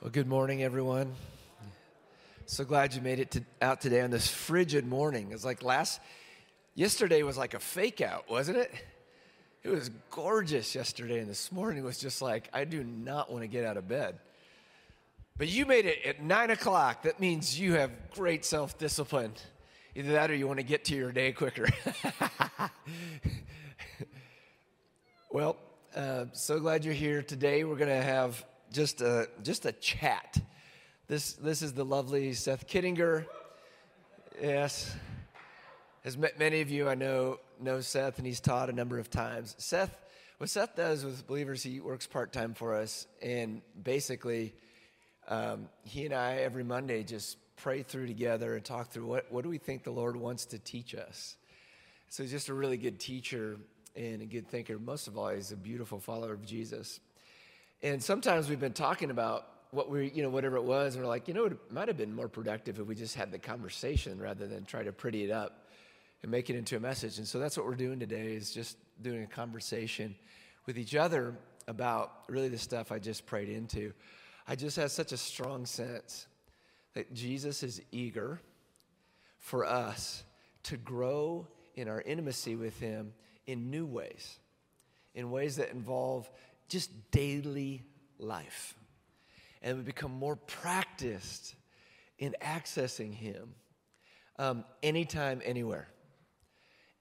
Well, good morning, everyone. So glad you made it out today on this frigid morning. It's like yesterday was like a fake out, wasn't it? It was gorgeous yesterday, and this morning was just like, I do not want to get out of bed. But you made it at 9 o'clock. That means you have great self-discipline. Either that or you want to get to your day quicker. Well, so glad you're here today. We're going to have just a chat. This is the lovely Seth Kittinger. Yes, has met many of you. I know Seth, and he's taught a number of times. What Seth does with Believers, he works part-time for us, and basically he and I every Monday just pray through together and talk through what do we think the Lord wants to teach us. So he's just a really good teacher and a good thinker. Most of all, he's a beautiful follower of Jesus. And sometimes we've been talking about whatever it was, and we're like, it might have been more productive if we just had the conversation rather than try to pretty it up and make it into a message. And so that's what we're doing today, is just doing a conversation with each other about really the stuff I just prayed into. I just had such a strong sense that Jesus is eager for us to grow in our intimacy with him in new ways, in ways that involve just daily life. And we become more practiced in accessing him anytime, anywhere.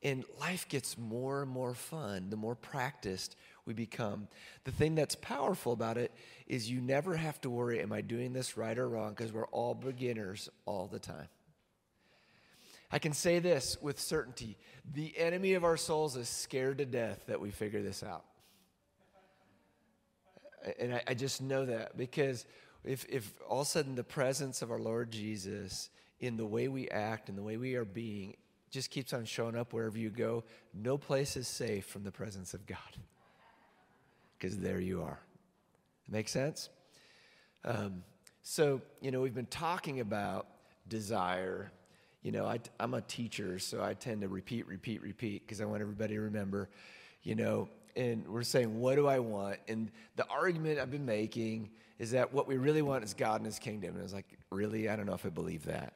And life gets more and more fun the more practiced we become. The thing that's powerful about it is you never have to worry, am I doing this right or wrong? Because we're all beginners all the time. I can say this with certainty. The enemy of our souls is scared to death that we figure this out. And I just know that, because if all of a sudden the presence of our Lord Jesus in the way we act and the way we are being just keeps on showing up wherever you go, no place is safe from the presence of God, because there you are. Make sense? So we've been talking about desire. I'm a teacher, so I tend to repeat, because I want everybody to remember, and we're saying, what do I want? And the argument I've been making is that what we really want is God and his kingdom. And I was like, really? I don't know if I believe that.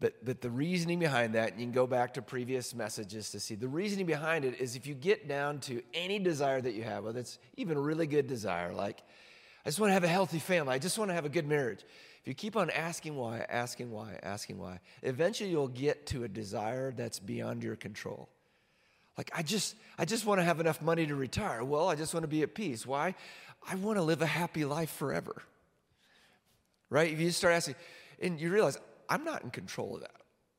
But the reasoning behind that, and you can go back to previous messages to see, the reasoning behind it is if you get down to any desire that you have, whether it's even a really good desire, like, I just want to have a healthy family, I just want to have a good marriage. If you keep on asking why, eventually you'll get to a desire that's beyond your control. Like, I just want to have enough money to retire. Well, I just want to be at peace. Why? I want to live a happy life forever. Right? If you start asking, and you realize, I'm not in control of that.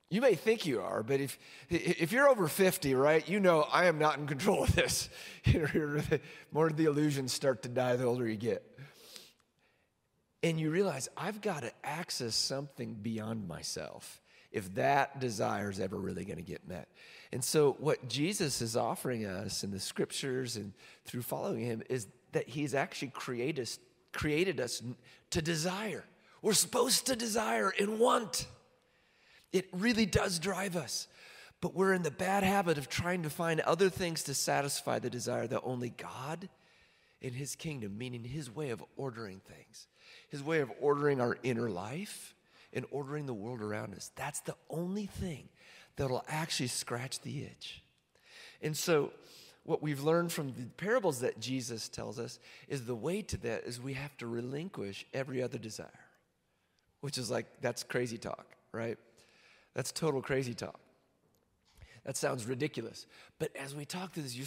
You may think you are, but if you're over 50, right, I am not in control of this. The more the illusions start to die, the older you get. And you realize, I've got to access something beyond myself if that desire is ever really going to get met. And so what Jesus is offering us in the scriptures and through following him is that he's actually created us to desire. We're supposed to desire and want. It really does drive us. But we're in the bad habit of trying to find other things to satisfy the desire that only God and his kingdom, meaning his way of ordering things, his way of ordering our inner life and ordering the world around us. That's the only thing that'll actually scratch the itch. And so what we've learned from the parables that Jesus tells us is the way to that is we have to relinquish every other desire, which is like, that's crazy talk, right? That's total crazy talk. That sounds ridiculous. But as we talk through this,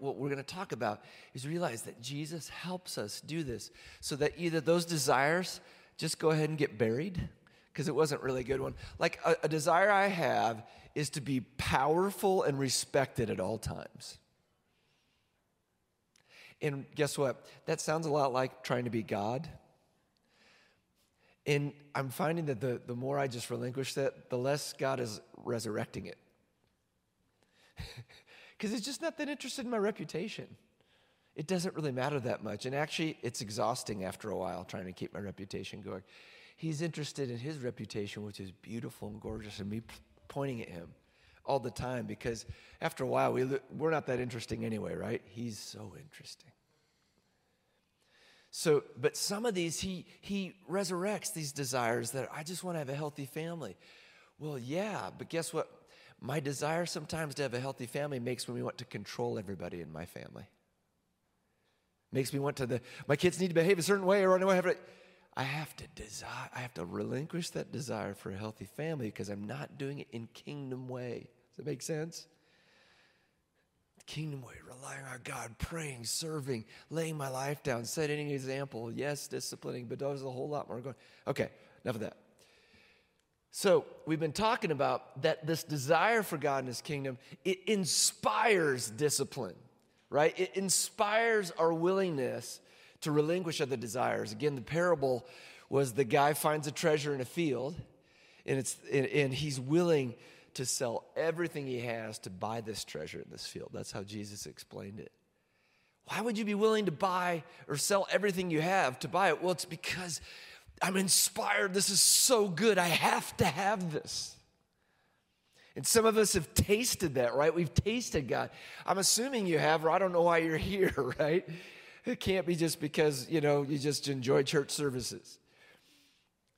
what we're going to talk about is realize that Jesus helps us do this so that either those desires just go ahead and get buried, because it wasn't really a good one. Like a desire I have is to be powerful and respected at all times. And guess what? That sounds a lot like trying to be God. And I'm finding that the more I just relinquish that, the less God is resurrecting it. Because he's just not that interested in my reputation. It doesn't really matter that much. And actually, it's exhausting after a while trying to keep my reputation going. He's interested in his reputation, which is beautiful and gorgeous, and me pointing at him all the time, because after a while, we're not that interesting anyway, right? He's so interesting. So, but some of these, he resurrects these desires that I just want to have a healthy family. Well, yeah, but guess what? My desire sometimes to have a healthy family makes me want to control everybody in my family. Makes me want to, my kids need to behave a certain way or I have to relinquish that desire for a healthy family because I'm not doing it in kingdom way. Does that make sense? Kingdom way, relying on God, praying, serving, laying my life down, setting an example. Yes, disciplining, but there's a whole lot more going. Okay, enough of that. So we've been talking about that this desire for God and his kingdom, it inspires discipline, right? It inspires our willingness to relinquish other desires. Again, the parable was the guy finds a treasure in a field, and he's willing to sell everything he has to buy this treasure in this field. That's how Jesus explained it. Why would you be willing to buy or sell everything you have to buy it? Well, it's because I'm inspired. This is so good. I have to have this. And some of us have tasted that, right? We've tasted God. I'm assuming you have, or I don't know why you're here, right? It can't be just because, you know, you just enjoy church services.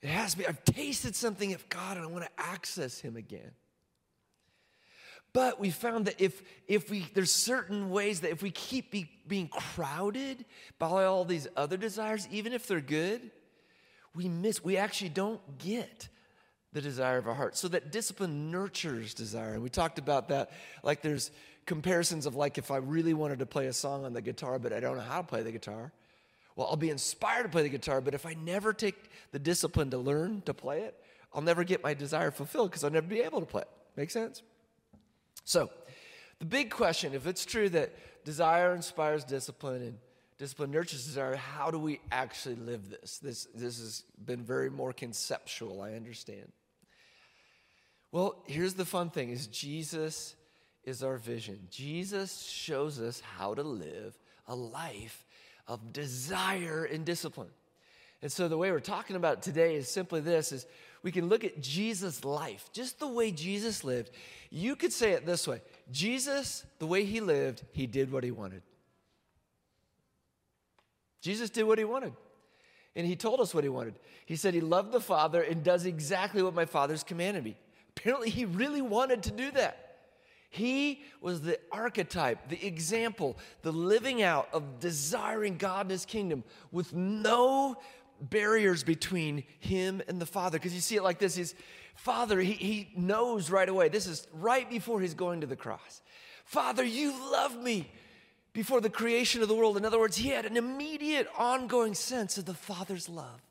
It has to be, I've tasted something of God, and I want to access him again. But we found that if there's certain ways that if we keep being crowded by all these other desires, even if they're good, we actually don't get the desire of our heart. So that discipline nurtures desire. And we talked about that, like there's comparisons of like if I really wanted to play a song on the guitar, but I don't know how to play the guitar. Well, I'll be inspired to play the guitar, but if I never take the discipline to learn to play it, I'll never get my desire fulfilled because I'll never be able to play it. Make sense? So, the big question, if it's true that desire inspires discipline and discipline nurtures desire, how do we actually live this? This has been very more conceptual, I understand. Well, here's the fun thing, is Jesus is our vision. Jesus shows us how to live a life of desire and discipline. And so the way we're talking about it today is simply this, is we can look at Jesus' life, just the way Jesus lived. You could say it this way. Jesus, the way he lived, he did what he wanted. Jesus did what he wanted. And he told us what he wanted. He said he loved the Father and does exactly what my Father's commanded me. Apparently, he really wanted to do that. He was the archetype, the example, the living out of desiring God and his kingdom with no barriers between him and the Father. Because you see it like this, his Father, he knows right away. This is right before he's going to the cross. Father, you loved me before the creation of the world. In other words, he had an immediate ongoing sense of the Father's love.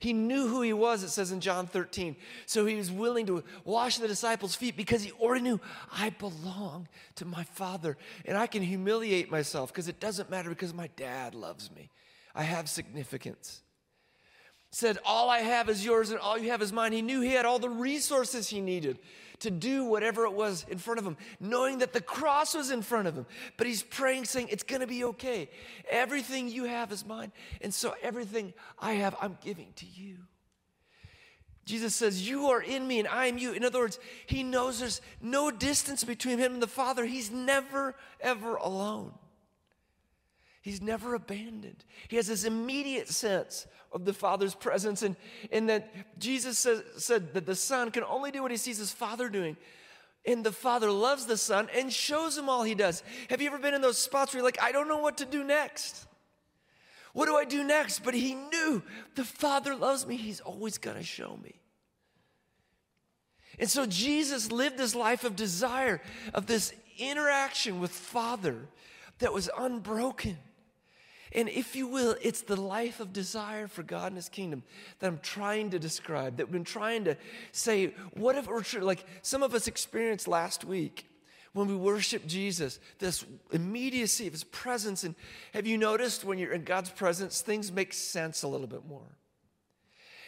He knew who he was, it says in John 13. So he was willing to wash the disciples' feet because he already knew, I belong to my Father and I can humiliate myself because it doesn't matter because my dad loves me. I have significance. Said, all I have is yours and all you have is mine. He knew he had all the resources he needed to do whatever it was in front of him, knowing that the cross was in front of him. But he's praying, saying, it's going to be okay. Everything you have is mine. And so everything I have, I'm giving to you. Jesus says, you are in me and I am you. In other words, he knows there's no distance between him and the Father. He's never, ever alone. He's never abandoned. He has this immediate sense of the Father's presence, and that Jesus said that the Son can only do what he sees his Father doing. And the Father loves the Son and shows him all he does. Have you ever been in those spots where you're like, I don't know what to do next? What do I do next? But he knew the Father loves me. He's always going to show me. And so Jesus lived this life of desire, of this interaction with Father that was unbroken. And if you will, it's the life of desire for God and his kingdom that I'm trying to describe, that we've been trying to say, what if it were true? Like some of us experienced last week when we worship Jesus, this immediacy of his presence. And have you noticed when you're in God's presence, things make sense a little bit more?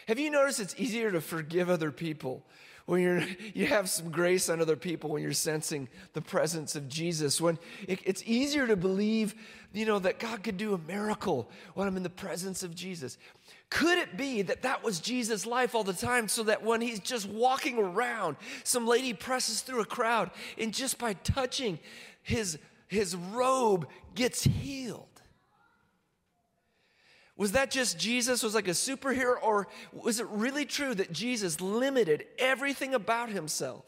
Have you noticed it's easier to forgive other people? When you have some grace on other people, when you're sensing the presence of Jesus, when it's easier to believe, you know, that God could do a miracle when I'm in the presence of Jesus. Could it be that that was Jesus' life all the time so that when he's just walking around, some lady presses through a crowd and just by touching his robe gets healed? Was that just Jesus was like a superhero, or was it really true that Jesus limited everything about himself?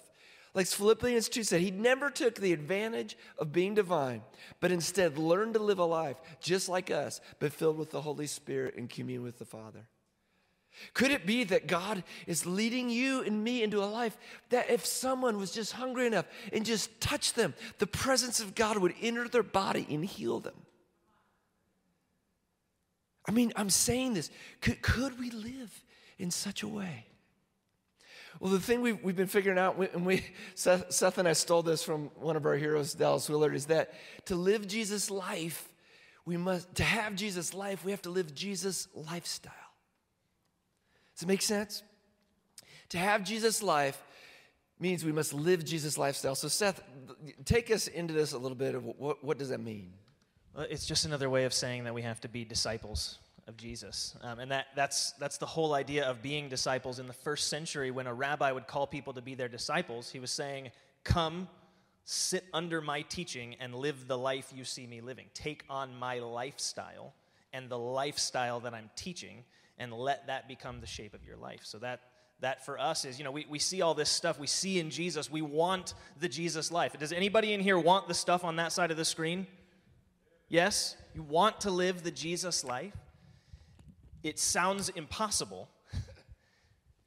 Like Philippians 2 said, he never took the advantage of being divine, but instead learned to live a life just like us, but filled with the Holy Spirit and commune with the Father. Could it be that God is leading you and me into a life that if someone was just hungry enough and just touched them, the presence of God would enter their body and heal them? I mean, I'm saying this. Could we live in such a way? Well, the thing we've been figuring out, and Seth and I stole this from one of our heroes, Dallas Willard, is that to live Jesus' life, to have Jesus' life, we have to live Jesus' lifestyle. Does it make sense? To have Jesus' life means we must live Jesus' lifestyle. So Seth, take us into this a little bit of what does that mean? Well, it's just another way of saying that we have to be disciples of Jesus. And that's the whole idea of being disciples. In the first century, when a rabbi would call people to be their disciples, he was saying, come, sit under my teaching and live the life you see me living. Take on my lifestyle and the lifestyle that I'm teaching, and let that become the shape of your life. So that for us is, you know, we see all this stuff. We see in Jesus. We want the Jesus life. Does anybody in here want the stuff on that side of the screen? Yes? You want to live the Jesus life? It sounds impossible.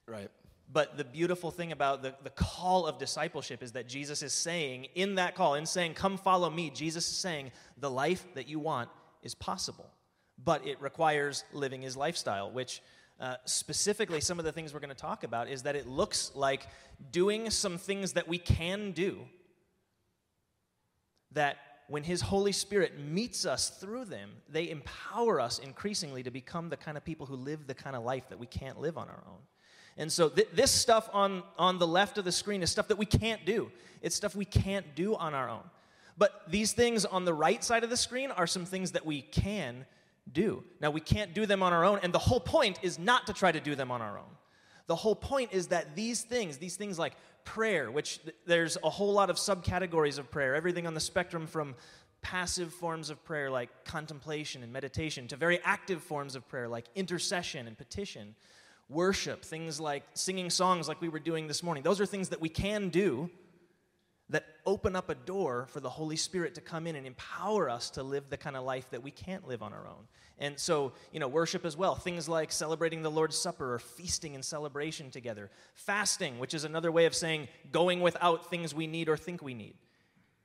Right. But the beautiful thing about the call of discipleship is that Jesus is saying, in that call, in saying, come follow me, Jesus is saying, the life that you want is possible. But it requires living his lifestyle, which specifically some of the things we're going to talk about is that it looks like doing some things that we can do, that when his Holy Spirit meets us through them, they empower us increasingly to become the kind of people who live the kind of life that we can't live on our own. And so this stuff on the left of the screen is stuff that we can't do. It's stuff we can't do on our own. But these things on the right side of the screen are some things that we can do. Now, we can't do them on our own, and the whole point is not to try to do them on our own. The whole point is that these things like prayer, which there's a whole lot of subcategories of prayer, everything on the spectrum from passive forms of prayer like contemplation and meditation to very active forms of prayer like intercession and petition, worship, things like singing songs like we were doing this morning. Those are things that we can do that open up a door for the Holy Spirit to come in and empower us to live the kind of life that we can't live on our own. And so, you know, worship as well. Things like celebrating the Lord's Supper or feasting and celebration together. Fasting, which is another way of saying going without things we need or think we need.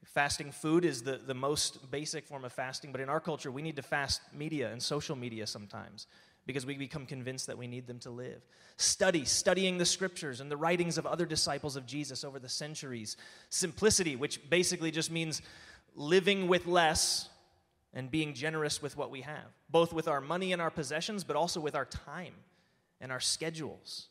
Fasting food is the most basic form of fasting, but in our culture, we need to fast media and social media sometimes, because we become convinced that we need them to live. Studying the scriptures and the writings of other disciples of Jesus over the centuries. Simplicity, which basically just means living with less and being generous with what we have, both with our money and our possessions, but also with our time and our schedules.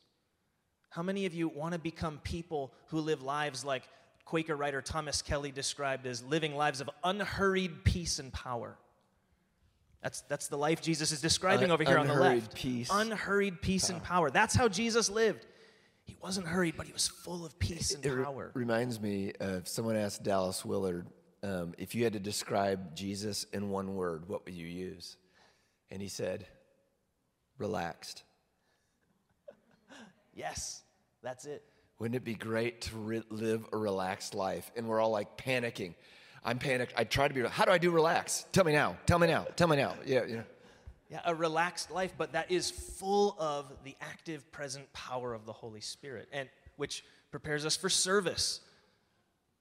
How many of you want to become people who live lives like Quaker writer Thomas Kelly described as living lives of unhurried peace and power? That's the life Jesus is describing over here on the left. Unhurried peace and power. That's how Jesus lived. He wasn't hurried, but he was full of peace and power. It reminds me of someone asked Dallas Willard, if you had to describe Jesus in one word, what would you use? And he said, relaxed. Yes, that's it. Wouldn't it be great to live a relaxed life? And we're all like panicking. I'm panicked. I try to be, how do I do relax? Tell me now. Tell me now. Tell me now. Yeah. Yeah, a relaxed life, but that is full of the active, present power of the Holy Spirit, and which prepares us for service.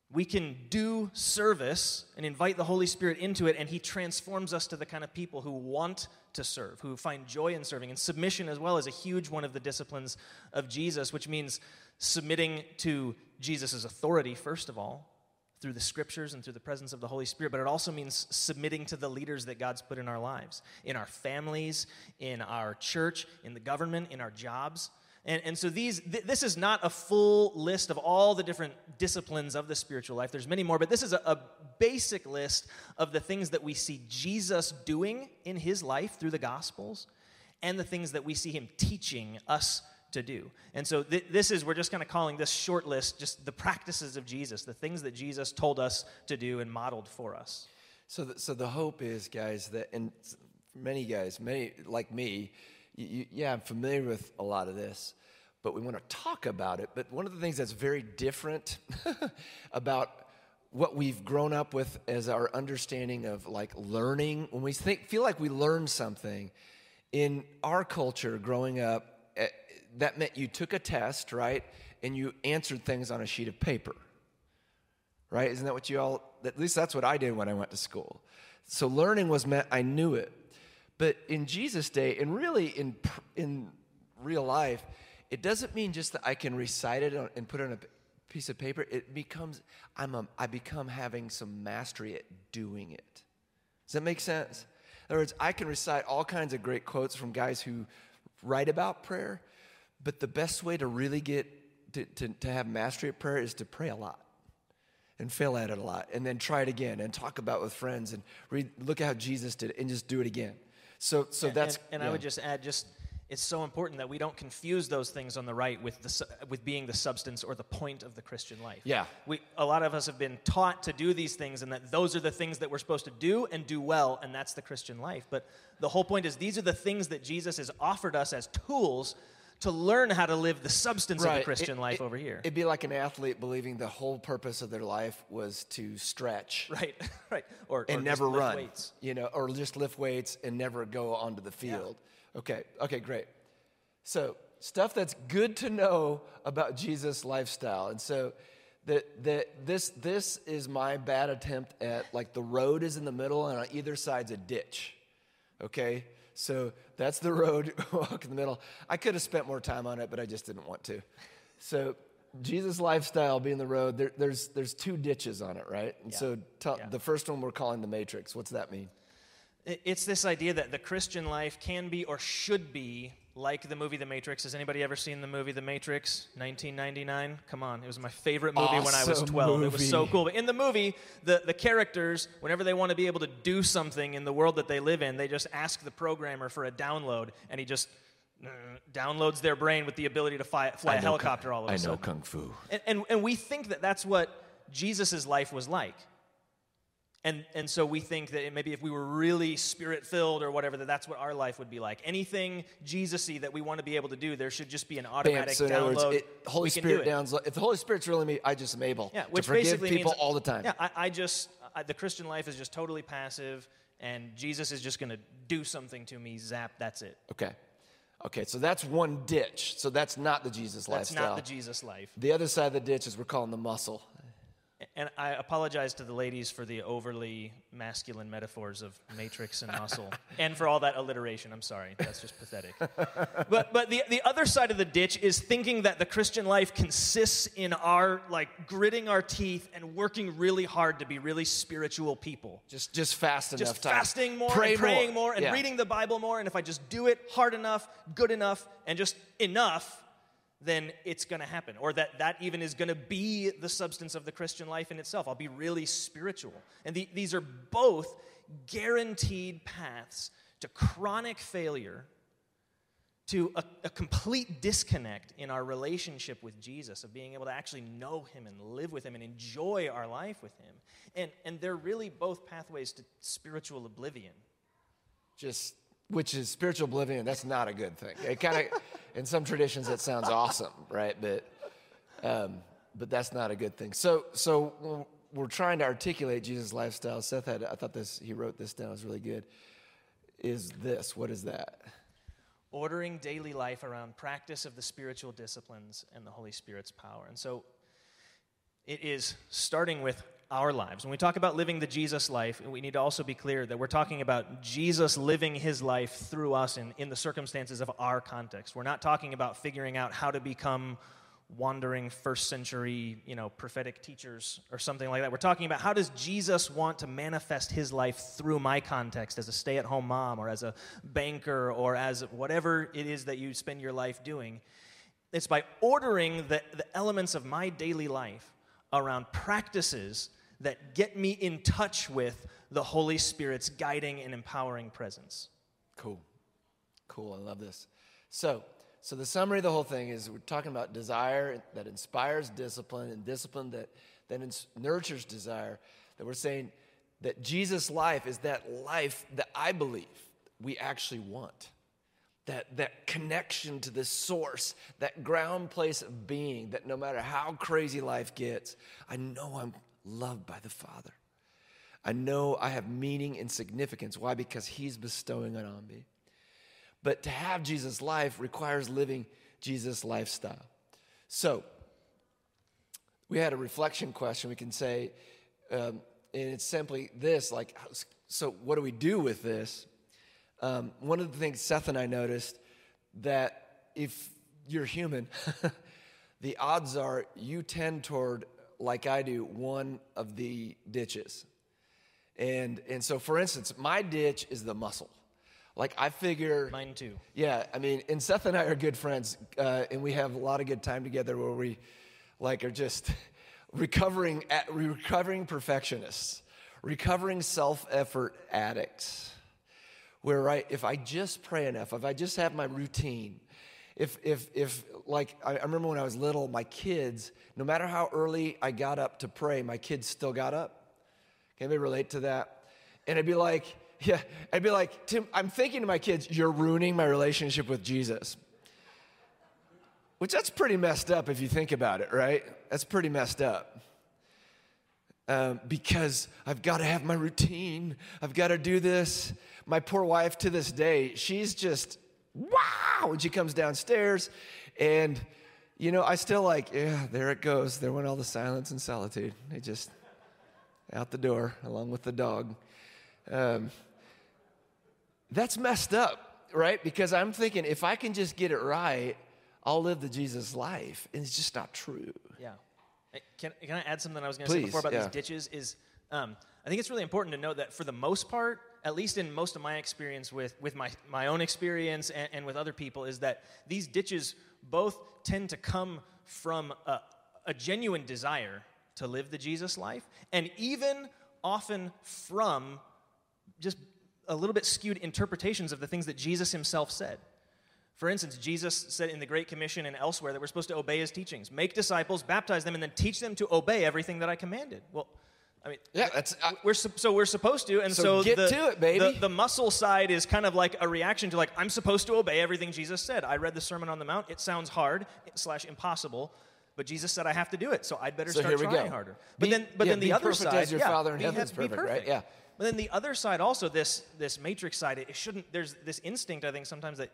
We can do service and invite the Holy Spirit into it, and he transforms us to the kind of people who want to serve, who find joy in serving. And submission as well is a huge one of the disciplines of Jesus, which means submitting to Jesus' authority, first of all, through the scriptures and through the presence of the Holy Spirit, but it also means submitting to the leaders that God's put in our lives, in our families, in our church, in the government, in our jobs. And so this is not a full list of all the different disciplines of the spiritual life. There's many more, but this is a basic list of the things that we see Jesus doing in his life through the Gospels and the things that we see him teaching us to do. And so we're just kind of calling this short list just the practices of Jesus, the things that Jesus told us to do and modeled for us. So the hope is, guys, that, and many guys, many like me, yeah, I'm familiar with a lot of this, but we want to talk about it. But one of the things that's very different about what we've grown up with as our understanding of like learning, when we feel like we learn something, in our culture growing up, that meant you took a test, right? And you answered things on a sheet of paper, right? Isn't that what you all, at least that's what I did when I went to school. So learning was meant I knew it. But in Jesus' day, and really in real life, it doesn't mean just that I can recite it and put it on a piece of paper. It becomes, I become having some mastery at doing it. Does that make sense? In other words, I can recite all kinds of great quotes from guys who write about prayer, but the best way to really get to have mastery at prayer is to pray a lot and fail at it a lot and then try it again and talk about it with friends and read, look at how Jesus did it and just do it again. So that's... And yeah. I would just add just... It's so important that we don't confuse those things on the right with being the substance or the point of the Christian life. Yeah. A lot of us have been taught to do these things and that those are the things that we're supposed to do and do well, and that's the Christian life. But the whole point is these are the things that Jesus has offered us as tools to learn how to live the substance of the Christian life over here. It'd be like an athlete believing the whole purpose of their life was to stretch. Right, right. Or never run. Weights. You know, or just lift weights and never go onto the field. Yeah. Okay, great. So stuff that's good to know about Jesus' lifestyle. And so this is my bad attempt at, like, the road is in the middle and on either side's a ditch, okay? So that's the road, walk in the middle. I could have spent more time on it, but I just didn't want to. So Jesus' lifestyle being the road, there's two ditches on it, right? And the first one we're calling the matrix. What's that mean? It's this idea that the Christian life can be or should be like the movie The Matrix. Has anybody ever seen the movie The Matrix, 1999? Come on. It was my favorite movie when I was 12. Movie. It was so cool. But in the movie, the characters, whenever they want to be able to do something in the world that they live in, they just ask the programmer for a download, and he just downloads their brain with the ability to fly a helicopter all of a sudden. I know Kung Fu. And we think that that's what Jesus' life was like. And so we think that maybe if we were really spirit-filled or whatever, that's what our life would be like. Anything Jesus-y that we want to be able to do, there should just be an automatic download. Words, Holy Spirit downloads. If the Holy Spirit's really me, I just am able to forgive people all the time. Yeah, I the Christian life is just totally passive, and Jesus is just going to do something to me, zap, that's it. Okay, so that's one ditch. So that's not the Jesus lifestyle. That's not the Jesus life. The other side of the ditch is we're calling the muscle. And I apologize to the ladies for the overly masculine metaphors of matrix and muscle, and for all that alliteration. I'm sorry, that's just pathetic. But the other side of the ditch is thinking that the Christian life consists in our, like, gritting our teeth and working really hard to be really spiritual people. Just fast enough. Just fasting more, praying more, and reading the Bible more. And if I just do it hard enough, good enough, and just enough, then it's going to happen, or that even is going to be the substance of the Christian life in itself. I'll be really spiritual. And these are both guaranteed paths to chronic failure, to a complete disconnect in our relationship with Jesus, of being able to actually know him and live with him and enjoy our life with him. And they're really both pathways to spiritual oblivion. Which is spiritual oblivion. That's not a good thing. It kind of, in some traditions, that sounds awesome, right? But that's not a good thing. So we're trying to articulate Jesus' lifestyle. Seth had, I thought this, he wrote this down. It was really good. Is this? What is that? Ordering daily life around practice of the spiritual disciplines and the Holy Spirit's power. And so it is starting with our lives. When we talk about living the Jesus life, we need to also be clear that we're talking about Jesus living his life through us in the circumstances of our context. We're not talking about figuring out how to become wandering first century, prophetic teachers or something like that. We're talking about how does Jesus want to manifest his life through my context as a stay-at-home mom or as a banker or as whatever it is that you spend your life doing. It's by ordering the elements of my daily life around practices that get me in touch with the Holy Spirit's guiding and empowering presence. Cool, I love this. So the summary of the whole thing is we're talking about desire that inspires discipline and discipline that nurtures desire, that we're saying that Jesus' life is that life that I believe we actually want. That connection to the source, that ground place of being, that no matter how crazy life gets, I know I'm loved by the Father. I know I have meaning and significance. Why? Because he's bestowing it on me. But to have Jesus' life requires living Jesus' lifestyle. So we had a reflection question. We can say, and it's simply this, like, so what do we do with this? One of the things Seth and I noticed that if you're human, the odds are you tend toward, like I do, one of the ditches. And so, for instance, my ditch is the muscle. Like, I figure... Mine too. Yeah, I mean, and Seth and I are good friends, and we have a lot of good time together where we, like, are just recovering perfectionists, recovering self-effort addicts. Where, right, if I just pray enough, if I just have my routine, I remember when I was little, my kids, no matter how early I got up to pray, my kids still got up. Can they relate to that? And I'd be like, Tim, I'm thinking to my kids, you're ruining my relationship with Jesus. Which that's pretty messed up if you think about it, right? That's pretty messed up. Because I've got to have my routine. I've got to do this. My poor wife to this day, she's just, wow, when she comes downstairs. And, you know, I still like, yeah, there it goes. There went all the silence and solitude. They just out the door along with the dog. That's messed up, right? Because I'm thinking if I can just get it right, I'll live the Jesus life. And it's just not true. Yeah. Can I add something I was going to say before about these ditches? Is I think it's really important to know that for the most part, at least in most of my experience with my own experience and with other people, is that these ditches both tend to come from a genuine desire to live the Jesus life, and even often from just a little bit skewed interpretations of the things that Jesus himself said. For instance, Jesus said in the Great Commission and elsewhere that we're supposed to obey his teachings. Make disciples, baptize them, and then teach them to obey everything that I commanded. Well, I mean, yeah, we're supposed to, and so get to it, baby. The muscle side is kind of like a reaction to like, I'm supposed to obey everything Jesus said. I read the Sermon on the Mount. It sounds hard / impossible, but Jesus said I have to do it, so I'd better start trying harder. But then the other side, as your Father in heaven is perfect, right? Yeah. But then the other side also, this matrix side, it shouldn't. There's this instinct, I think, sometimes that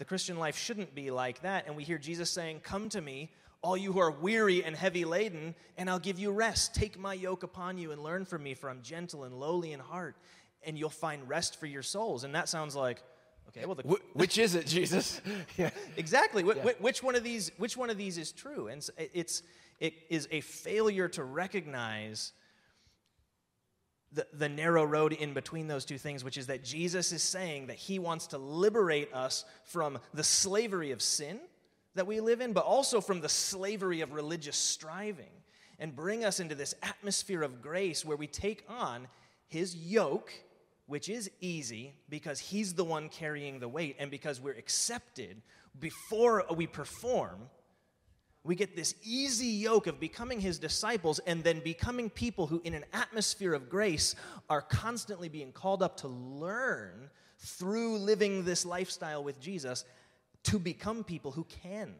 the Christian life shouldn't be like that. And we hear Jesus saying, come to me, all you who are weary and heavy laden, and I'll give you rest. Take my yoke upon you and learn from me, for I'm gentle and lowly in heart, and you'll find rest for your souls. And that sounds like, okay, well, which is it, Jesus? Yeah. Exactly. Yeah. Which one of these is true? And it is a failure to recognize the narrow road in between those two things, which is that Jesus is saying that he wants to liberate us from the slavery of sin that we live in, but also from the slavery of religious striving, and bring us into this atmosphere of grace where we take on his yoke, which is easy because he's the one carrying the weight, and because we're accepted before we perform. We get this easy yoke of becoming his disciples and then becoming people who, in an atmosphere of grace, are constantly being called up to learn through living this lifestyle with Jesus to become people who can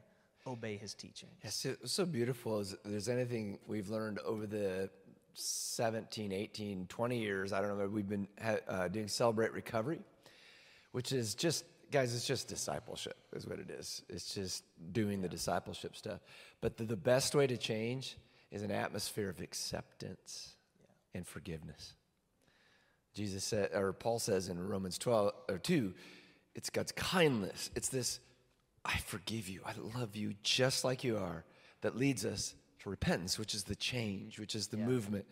obey his teaching. Yes, what's so beautiful is there's anything we've learned over the 17, 18, 20 years, I don't know, we've been doing Celebrate Recovery, which is just, guys, it's just discipleship is what it is. It's just doing the discipleship stuff. But the best way to change is an atmosphere of acceptance and forgiveness. Jesus said, or Paul says in Romans 12:2, it's God's kindness. It's this, I forgive you, I love you just like you are, that leads us to repentance, which is the change, which is the movement.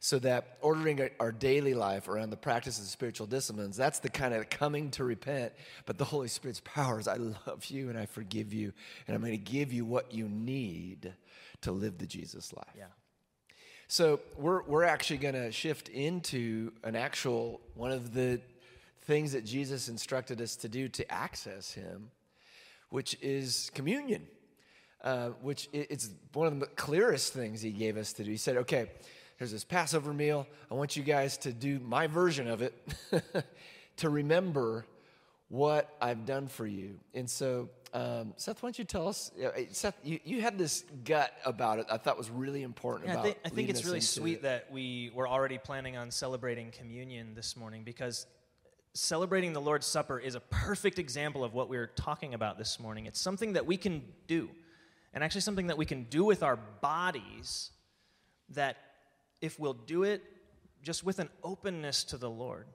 So that ordering our daily life around the practice of spiritual disciplines, that's the kind of coming to repent. But the Holy Spirit's power is, I love you and I forgive you, and I'm going to give you what you need to live the Jesus life. Yeah. So we're actually going to shift into an actual, one of the things that Jesus instructed us to do to access him, which is communion, which it's one of the clearest things he gave us to do. He said, okay, here's this Passover meal. I want you guys to do my version of it to remember what I've done for you. And so, Seth, why don't you tell us, Seth, you had this gut about it I thought was really important. Yeah, I think it's really sweet that we were already planning on celebrating communion this morning, because celebrating the Lord's Supper is a perfect example of what we were talking about this morning. It's something that we can do, and actually something that we can do with our bodies, that if we'll do it just with an openness to the Lord,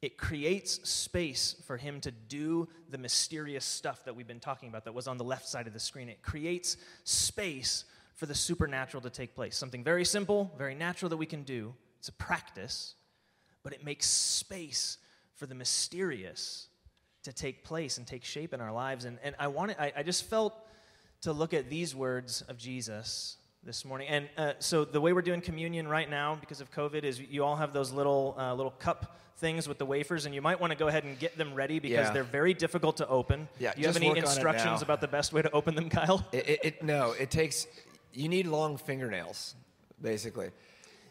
it creates space for him to do the mysterious stuff that we've been talking about that was on the left side of the screen. It creates space for the supernatural to take place. Something very simple, very natural that we can do. It's a practice, but it makes space for the mysterious to take place and take shape in our lives. And I just felt to look at these words of Jesus this morning. And so the way we're doing communion right now, because of COVID, is you all have those little cup things with the wafers, and you might want to go ahead and get them ready, because they're very difficult to open. Yeah, do you have any instructions about the best way to open them, Kyle? You need long fingernails, basically.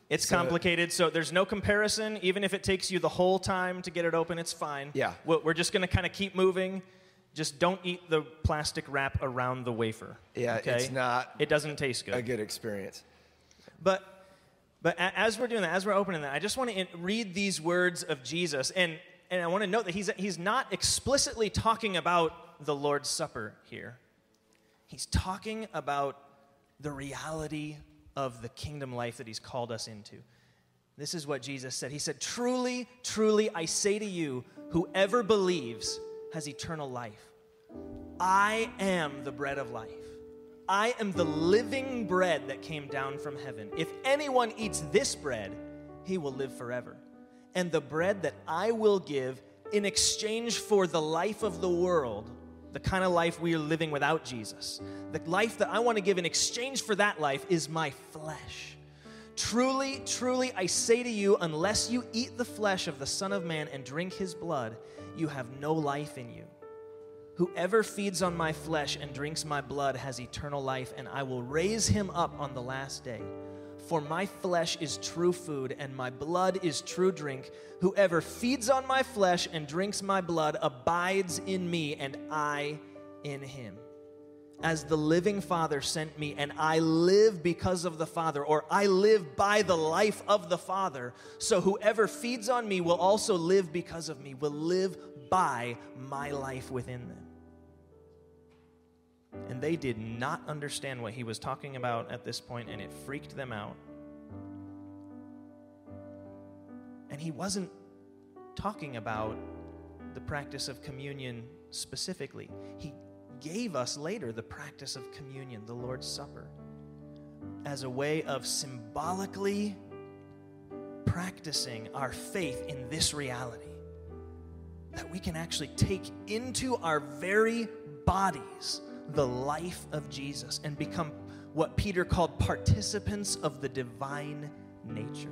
It's complicated, so there's no comparison. Even if it takes you the whole time to get it open, it's fine. Yeah. We're just going to kind of keep moving. Just don't eat the plastic wrap around the wafer. Yeah, okay? It doesn't taste good. A good experience. But as we're doing that, as we're opening that, I just want to read these words of Jesus. And I want to note that he's not explicitly talking about the Lord's Supper here. He's talking about the reality of the kingdom life that he's called us into. This is what Jesus said. He said, "Truly, truly, I say to you, whoever believes has eternal life. I am the bread of life. I am the living bread that came down from heaven. If anyone eats this bread, he will live forever. And the bread that I will give in exchange for the life of the world," the kind of life we are living without Jesus, "the life that I want to give in exchange for that life is my flesh. Truly, truly, I say to you, unless you eat the flesh of the Son of Man and drink his blood, you have no life in you. Whoever feeds on my flesh and drinks my blood has eternal life, and I will raise him up on the last day. For my flesh is true food, and my blood is true drink. Whoever feeds on my flesh and drinks my blood abides in me, and I in him. As the living Father sent me, and I live because of the Father," or "I live by the life of the Father, so whoever feeds on me will also live because of me, will live by my life within them." And they did not understand what he was talking about at this point, and it freaked them out. And he wasn't talking about the practice of communion specifically. He gave us later the practice of communion, the Lord's Supper, as a way of symbolically practicing our faith in this reality that we can actually take into our very bodies the life of Jesus and become what Peter called participants of the divine nature.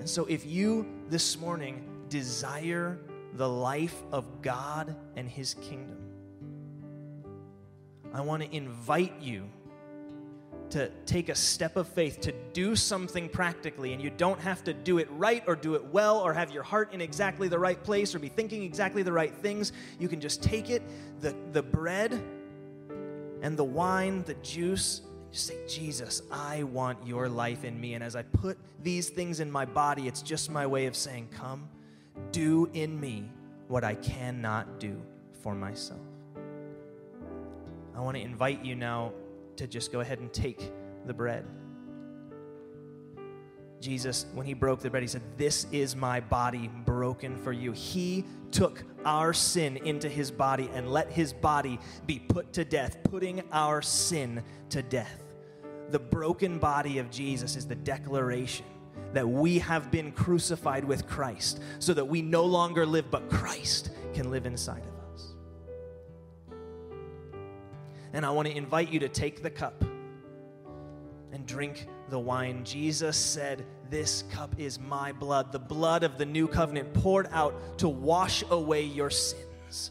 And so if you this morning desire the life of God and his kingdom, I want to invite you to take a step of faith, to do something practically. And you don't have to do it right or do it well or have your heart in exactly the right place or be thinking exactly the right things. You can just take it, the bread and the wine, the juice, just say, "Jesus, I want your life in me. And as I put these things in my body, it's just my way of saying, come, do in me what I cannot do for myself." I want to invite you now to just go ahead and take the bread. Jesus, when he broke the bread, he said, "This is my body broken for you." He took our sin into his body and let his body be put to death, putting our sin to death. The broken body of Jesus is the declaration that we have been crucified with Christ, so that we no longer live, but Christ can live inside of us. And I want to invite you to take the cup and drink the wine. Jesus said, "This cup is my blood, the blood of the new covenant poured out to wash away your sins."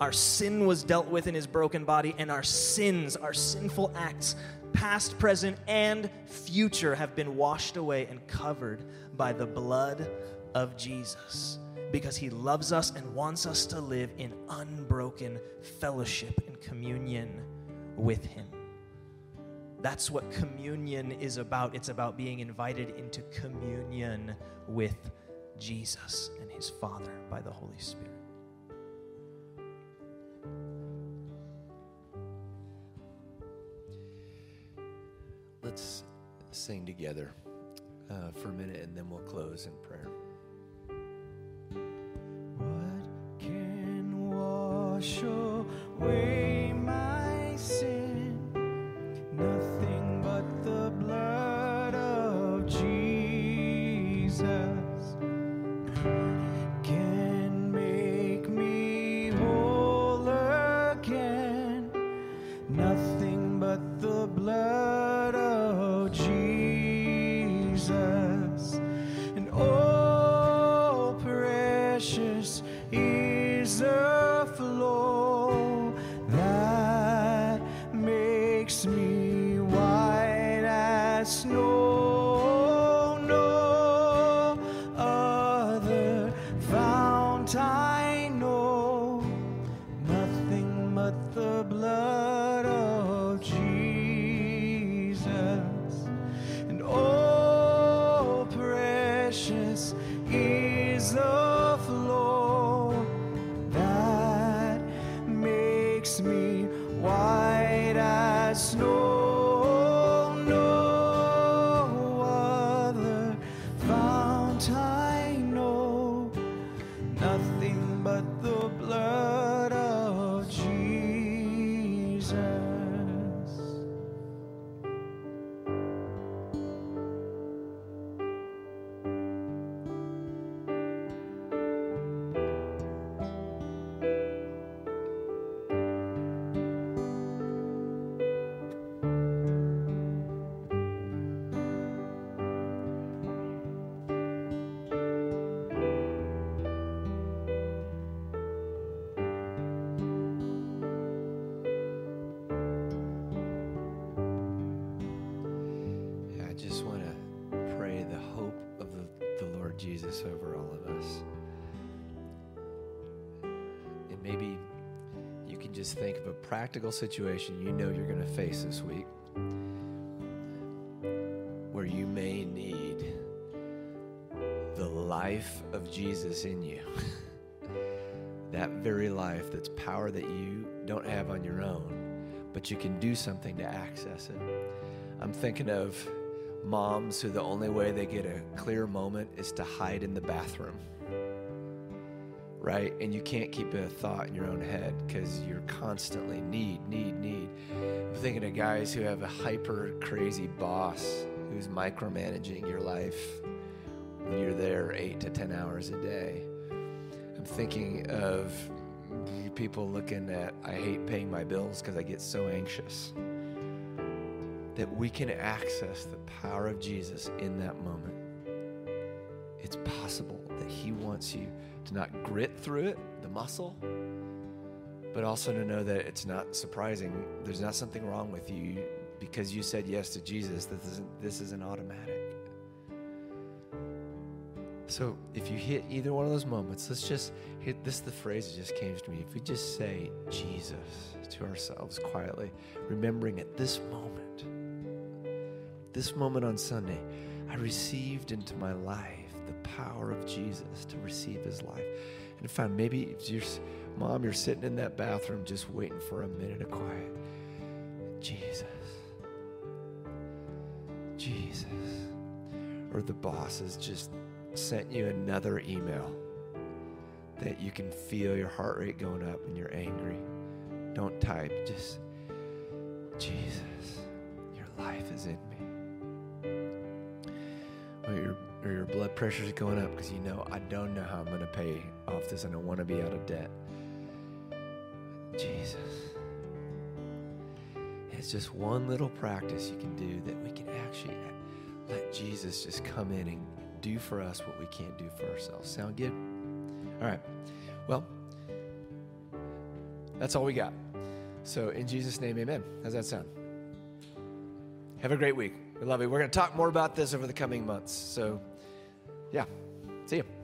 Our sin was dealt with in his broken body, and our sins, our sinful acts, past, present, and future, have been washed away and covered by the blood of Jesus. because he loves us and wants us to live in unbroken fellowship and communion with him. That's what communion is about. It's about being invited into communion with Jesus and his Father by the Holy Spirit. Let's sing together for a minute, and then we'll close in prayer. What can wash away my sin? Nothing but the blood of Jesus. Think of a practical situation you know you're going to face this week where you may need the life of Jesus in you. That very life, that's power that you don't have on your own, but you can do something to access it. I'm thinking of moms who the only way they get a clear moment is to hide in the bathroom. Right? And you can't keep a thought in your own head because you're constantly need. I'm thinking of guys who have a hyper crazy boss who's micromanaging your life when you're there 8 to 10 hours a day. I'm thinking of people looking at, I hate paying my bills because I get so anxious. That we can access the power of Jesus in that moment. It's possible that he wants you to not grit through it, the muscle, but also to know that it's not surprising. There's not something wrong with you because you said yes to Jesus. This isn't automatic. So if you hit either one of those moments, let's just hit this. The phrase that just came to me. If we just say Jesus to ourselves quietly, remembering at this moment on Sunday, I received into my life the power of Jesus to receive his life. And find, maybe if you're sitting in that bathroom just waiting for a minute of quiet. Jesus. Jesus. Or the boss has just sent you another email that you can feel your heart rate going up and you're angry. Don't type, just Jesus, your life is in me. Or your blood pressure is going up because you know, I don't know how I'm going to pay off this. I don't want to be out of debt. Jesus. It's just one little practice you can do that we can actually let Jesus just come in and do for us what we can't do for ourselves. Sound good? All right. Well, that's all we got. So in Jesus' name, amen. How's that sound? Have a great week. We love you. We're going to talk more about this over the coming months. So, yeah, see you.